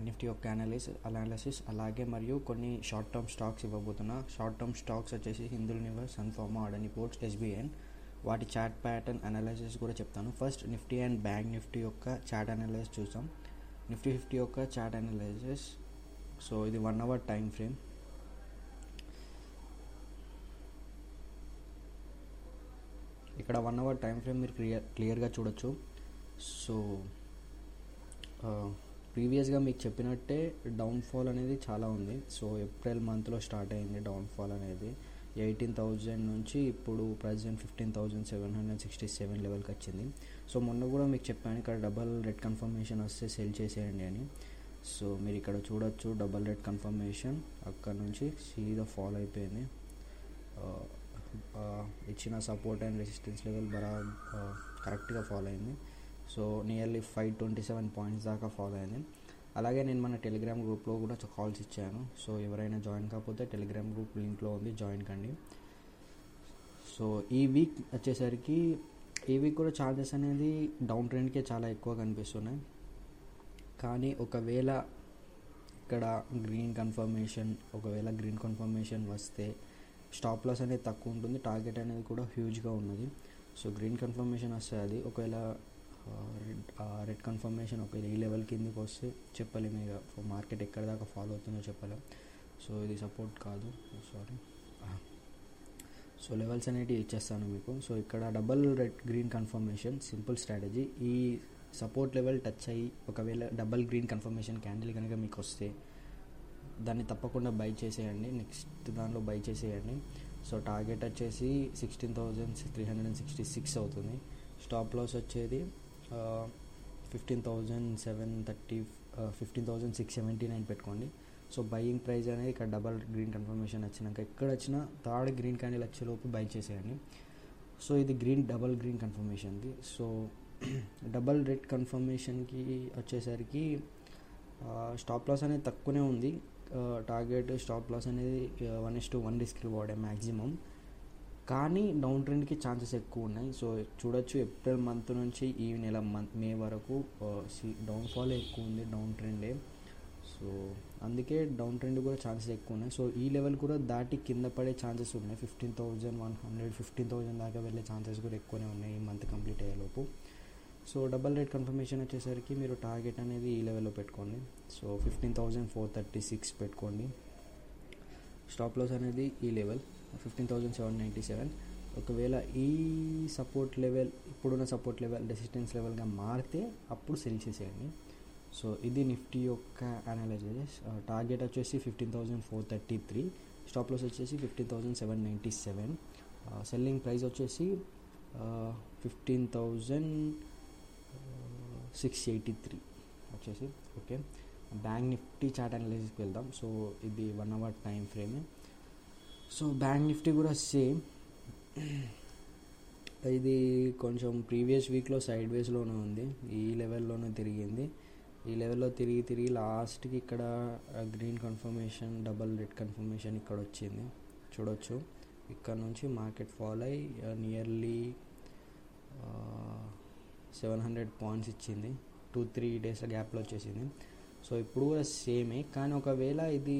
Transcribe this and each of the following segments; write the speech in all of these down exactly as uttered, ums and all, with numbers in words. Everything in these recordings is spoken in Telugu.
బ్యాంక్ నిఫ్టీ యొక్క అనాలిస్ అనాలిసిస్ అలాగే మరియు కొన్ని షార్ట్ టర్మ్ స్టాక్స్ ఇవ్వబోతున్నా. షార్ట్ టర్మ్ స్టాక్స్ వచ్చేసి హిందుల్ యూనివర్స్, సన్ ఫార్మా, అడాని పోర్ట్స్, ఎస్బీఎన్. వాటి చార్ట్ ప్యాటర్న్ అనాలిసిస్ కూడా చెప్తాను. First Nifty and bank Nifty యొక్క చార్ట్ అనాలిసిస్ చూసాం. నిఫ్టీ ఫిఫ్టీ యొక్క చార్ట్ అనాలిసిస్. సో ఇది వన్ అవర్ టైం ఫ్రేమ్. ఇక్కడ వన్ అవర్ టైం ఫ్రేమ్ మీరు క్లియర్ క్లియర్గా చూడొచ్చు. సో ప్రీవియస్గా మీకు చెప్పినట్టే డౌన్ఫాల్ అనేది చాలా ఉంది. సో ఏప్రిల్ మంత్లో స్టార్ట్ అయింది డౌన్ఫాల్ అనేది. ఎయిటీన్ థౌజండ్ నుంచి ఇప్పుడు present fifteen thousand seven hundred sixty seven లెవెల్కి వచ్చింది. సో మొన్న కూడా మీకు చెప్పాను ఇక్కడ డబల్ రెడ్ కన్ఫర్మేషన్ వస్తే సెల్ చేసేయండి అని. సో మీరు ఇక్కడ చూడొచ్చు డబల్ రెడ్ కన్ఫర్మేషన్ అక్కడ నుంచి సీదా ఫాల్ అయిపోయింది. ఇచ్చిన సపోర్ట్ అండ్ రెసిస్టెన్స్ లెవెల్ బరా కరెక్ట్గా ఫాలో అయింది. So nearly five twenty seven points దాకా ఫాలో అయింది. అలాగే నేను మన టెలిగ్రామ్ గ్రూప్లో కూడా కాల్స్ ఇచ్చాను. సో ఎవరైనా జాయిన్ కాకపోతే టెలిగ్రామ్ గ్రూప్ లింక్లో ఉంది, జాయిన్ కండి. సో ఈ వీక్ వచ్చేసరికి ఈ వీక్ కూడా ఛార్జెస్ అనేది డౌన్ ట్రెండ్కే చాలా ఎక్కువ కనిపిస్తున్నాయి. కానీ ఒకవేళ ఇక్కడ గ్రీన్ కన్ఫర్మేషన్ ఒకవేళ గ్రీన్ కన్ఫర్మేషన్ వస్తే స్టాప్ లాస్ అనేది తక్కువ ఉంటుంది, టార్గెట్ అనేది కూడా హ్యూజ్గా ఉన్నది. సో గ్రీన్ కన్ఫర్మేషన్ వస్తే అది, ఒకవేళ రెడ్ రెడ్ కన్ఫర్మేషన్ ఒకవేళ ఈ లెవెల్ కిందకి వస్తే చెప్పలేము ఇక మార్కెట్ ఎక్కడ దాకా ఫాలో అవుతుందో చెప్పలేము. సో ఇది సపోర్ట్ కాదు, సారీ. సో లెవెల్స్ అనేటివి ఇచ్చేస్తాను మీకు. సో ఇక్కడ double red green confirmation simple strategy. ఈ సపోర్ట్ లెవెల్ టచ్ అయ్యి ఒకవేళ డబల్ గ్రీన్ కన్ఫర్మేషన్ క్యాండిల్ కనుక మీకు వస్తే దాన్ని తప్పకుండా బై చేసేయండి, నెక్స్ట్ దానిలో బై చేసేయండి. సో టార్గెట్ వచ్చేసి sixteen thousand three hundred and sixty six అవుతుంది. స్టాప్ లాస్ వచ్చేది fifteen thousand seven thirty fifteen thousand six seventy nine పెట్టుకోండి. సో బయింగ్ ప్రైస్ అనేది ఇక్కడ డబల్ గ్రీన్ కన్ఫర్మేషన్ వచ్చినాక ఎక్కడ వచ్చినా థర్డ్ గ్రీన్ క్యాండిల్ వచ్చేలోపు బై చేసేయండి. సో ఇది గ్రీన్ డబల్ గ్రీన్ కన్ఫర్మేషన్ది. సో డబల్ రెడ్ కన్ఫర్మేషన్కి వచ్చేసరికి స్టాప్ లాస్ అనేది తక్కువనే ఉంది. టార్గెట్ స్టాప్ లాస్ అనేది one is to one risk reward maximum. కానీ డౌన్ ట్రెండ్కి ఛాన్సెస్ ఎక్కువ ఉన్నాయి. సో చూడొచ్చు ఏప్రిల్ మంత్ నుంచి ఈ నెల మంత్ మే వరకు డౌన్ఫాల్ ఎక్కువ ఉంది, డౌన్ ట్రెండే. సో అందుకే డౌన్ ట్రెండ్ కూడా ఛాన్సెస్ ఎక్కువ ఉన్నాయి. సో ఈ లెవెల్ కూడా దాటి కింద పడే ఛాన్సెస్ ఉన్నాయి. Fifteen thousand one hundred fifteen thousand దాకా వెళ్ళే ఛాన్సెస్ కూడా ఎక్కువనే ఉన్నాయి ఈ మంత్ కంప్లీట్ అయ్యేలోపు. సో డబల్ రేట్ కన్ఫర్మేషన్ వచ్చేసరికి మీరు టార్గెట్ అనేది ఈ లెవెల్లో పెట్టుకోండి. So fifteen thousand four thirty six పెట్టుకోండి. స్టాప్ లాస్ అనేది ఈ level fifteen thousand seven ninety seven. ఒకవేళ ఈ సపోర్ట్ లెవెల్ ఇప్పుడున్న సపోర్ట్ లెవెల్ రెసిస్టెన్స్ లెవెల్గా మారితే అప్పుడు సెల్ చేసేయండి. సో ఇది నిఫ్టీ యొక్క అనాలిసిస్. టార్గెట్ వచ్చేసి fifteen thousand four thirty three, stop loss వచ్చేసి fifteen thousand seven ninety seven, selling price వచ్చేసి fifteen thousand six eighty three వచ్చేసి. ఓకే, బ్యాంక్ నిఫ్టీ చార్ట్ అనాలిసిస్కి వెళ్దాం. సో ఇది వన్ అవర్ టైం ఫ్రేమే. సో బ్యాంక్ నిఫ్టీ కూడా సేమ్, ఇది కొంచెం ప్రీవియస్ వీక్లో సైడ్ వేస్లోనే ఉంది, ఈ లెవెల్లోనే తిరిగింది. ఈ లెవెల్లో తిరిగి తిరిగి లాస్ట్కి ఇక్కడ green confirmation double red confirmation ఇక్కడ వచ్చింది చూడొచ్చు. ఇక్కడ నుంచి మార్కెట్ ఫాలో అయ్యి నియర్లీ సెవెన్ హండ్రెడ్ పాయింట్స్ ఇచ్చింది, టూ త్రీ డేస్ గ్యాప్లో వచ్చేసింది. సో ఇప్పుడు కూడా సేమే, కానీ ఒకవేళ ఇది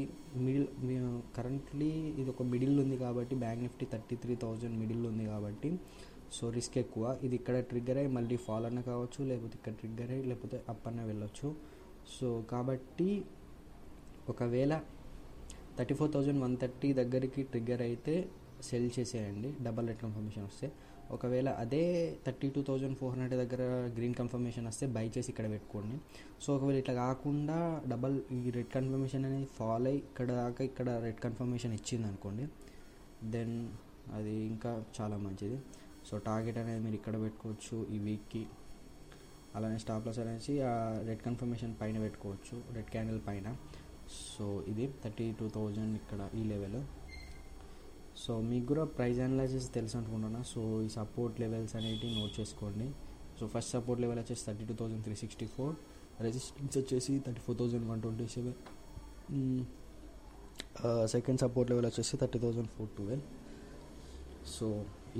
మిడిల్ కరెంట్లీ ఇది ఒక మిడిల్ ఉంది కాబట్టి bank Nifty thirty three thousand middle ఉంది కాబట్టి సో రిస్క్ ఎక్కువ. ఇది ఇక్కడ ట్రిగ్గర్ అయ్యి మళ్ళీ ఫాల్ అన్న కావచ్చు, లేకపోతే ఇక్కడ ట్రిగ్గర్ అయ్యి లేకపోతే అప్ అన్న వెళ్ళొచ్చు. సో కాబట్టి ఒకవేళ thirty four thousand one thirty దగ్గరికి ట్రిగ్గర్ అయితే సెల్ చేసేయండి డబల్ రెడ్ కన్ఫర్మేషన్ వస్తే. ఒకవేళ అదే thirty two thousand four hundred దగ్గర గ్రీన్ కన్ఫర్మేషన్ వస్తే బై చేసి ఇక్కడ పెట్టుకోండి. సో ఒకవేళ ఇట్లా కాకుండా డబల్ ఈ రెడ్ కన్ఫర్మేషన్ అనేది ఫాలో అయ్యి ఇక్కడ దాకా ఇక్కడ రెడ్ కన్ఫర్మేషన్ ఇచ్చింది అనుకోండి, దెన్ అది ఇంకా చాలా మంచిది. సో టార్గెట్ అనేది మీరు ఇక్కడ పెట్టుకోవచ్చు ఈ వీక్కి, అలానే స్టాప్ లాస్ అనేసి ఆ రెడ్ కన్ఫర్మేషన్ పైన పెట్టుకోవచ్చు, రెడ్ క్యాండిల్ పైన. సో ఇది థర్టీ టూ థౌజండ్ ఇక్కడ ఈ లెవెల్. సో మీకు కూడా ప్రైస్ అనలైసిస్ తెలుసు అనుకుంటున్నా. సో ఈ సపోర్ట్ లెవెల్స్ అనేటివి నోట్ చేసుకోండి. సో ఫస్ట్ సపోర్ట్ లెవెల్ వచ్చేసి thirty two thousand three sixty four, resistance వచ్చేసి thirty four thousand one twenty seven, second support level వచ్చేసి thirty thousand four twelve. So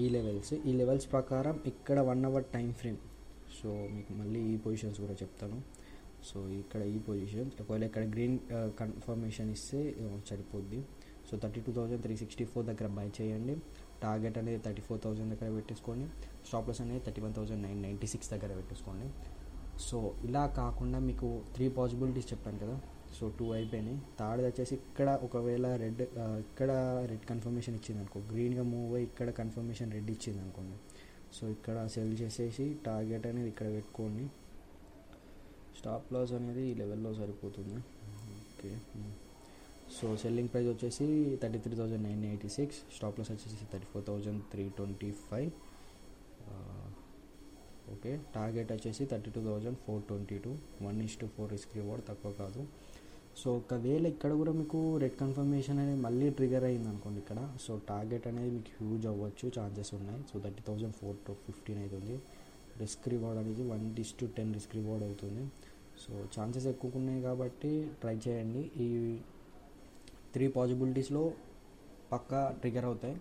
ఈ లెవెల్స్ ఈ లెవెల్స్ ప్రకారం ఇక్కడ one hour time frame. So మీకు మళ్ళీ ఈ పొజిషన్స్ కూడా చెప్తాను. సో ఇక్కడ ఈ పొజిషన్ ఒకవేళ ఇక్కడ గ్రీన్ కన్ఫర్మేషన్ ఇస్తే సరిపోద్ది. So thirty two thousand three sixty four దగ్గర బై చేయండి, టార్గెట్ అనేది థర్టీ ఫోర్ థౌజండ్ దగ్గర పెట్టేసుకోండి, స్టాప్ లాస్ అనేది thirty one thousand nine ninety six దగ్గర పెట్టేసుకోండి. సో ఇలా కాకుండా మీకు త్రీ పాసిబిలిటీస్ చెప్పాను కదా, సో టూ అయిపోయినాయి. థర్డ్ వచ్చేసి ఇక్కడ ఒకవేళ రెడ్ ఇక్కడ రెడ్ కన్ఫర్మేషన్ ఇచ్చింది అనుకో, గ్రీన్గా మూవ్ అయ్యి ఇక్కడ కన్ఫర్మేషన్ రెడ్ ఇచ్చింది అనుకోండి, సో ఇక్కడ సెల్ చేసేసి టార్గెట్ అనేది ఇక్కడ పెట్టుకోండి, స్టాప్ లాస్ అనేది ఈ లెవెల్లో సరిపోతుంది. ఓకే, సో సెల్లింగ్ ప్రైస్ వచ్చేసి thirty three thousand nine eighty six, stop loss వచ్చేసి thirty four thousand three twenty five, okay target వచ్చేసి thirty two thousand four twenty two, one is to four risk reward, తక్కువ కాదు. సో ఒకవేళ ఇక్కడ కూడా మీకు రెడ్ కన్ఫర్మేషన్ అనేది మళ్ళీ ట్రిగర్ అయింది అనుకోండి ఇక్కడ, సో టార్గెట్ అనేది మీకు హ్యూజ్ అవ్వచ్చు, ఛాన్సెస్ ఉన్నాయి. So thirty thousand four to fifteen అవుతుంది, రిస్క్ రివార్డ్ అనేది one is to ten risk reward అవుతుంది. సో ఛాన్సెస్ ఎక్కువ ఉన్నాయి కాబట్టి ట్రై చేయండి. ఈ త్రీ పాజిబిలిటీస్లో పక్కా ట్రిగర్ అవుతాయి.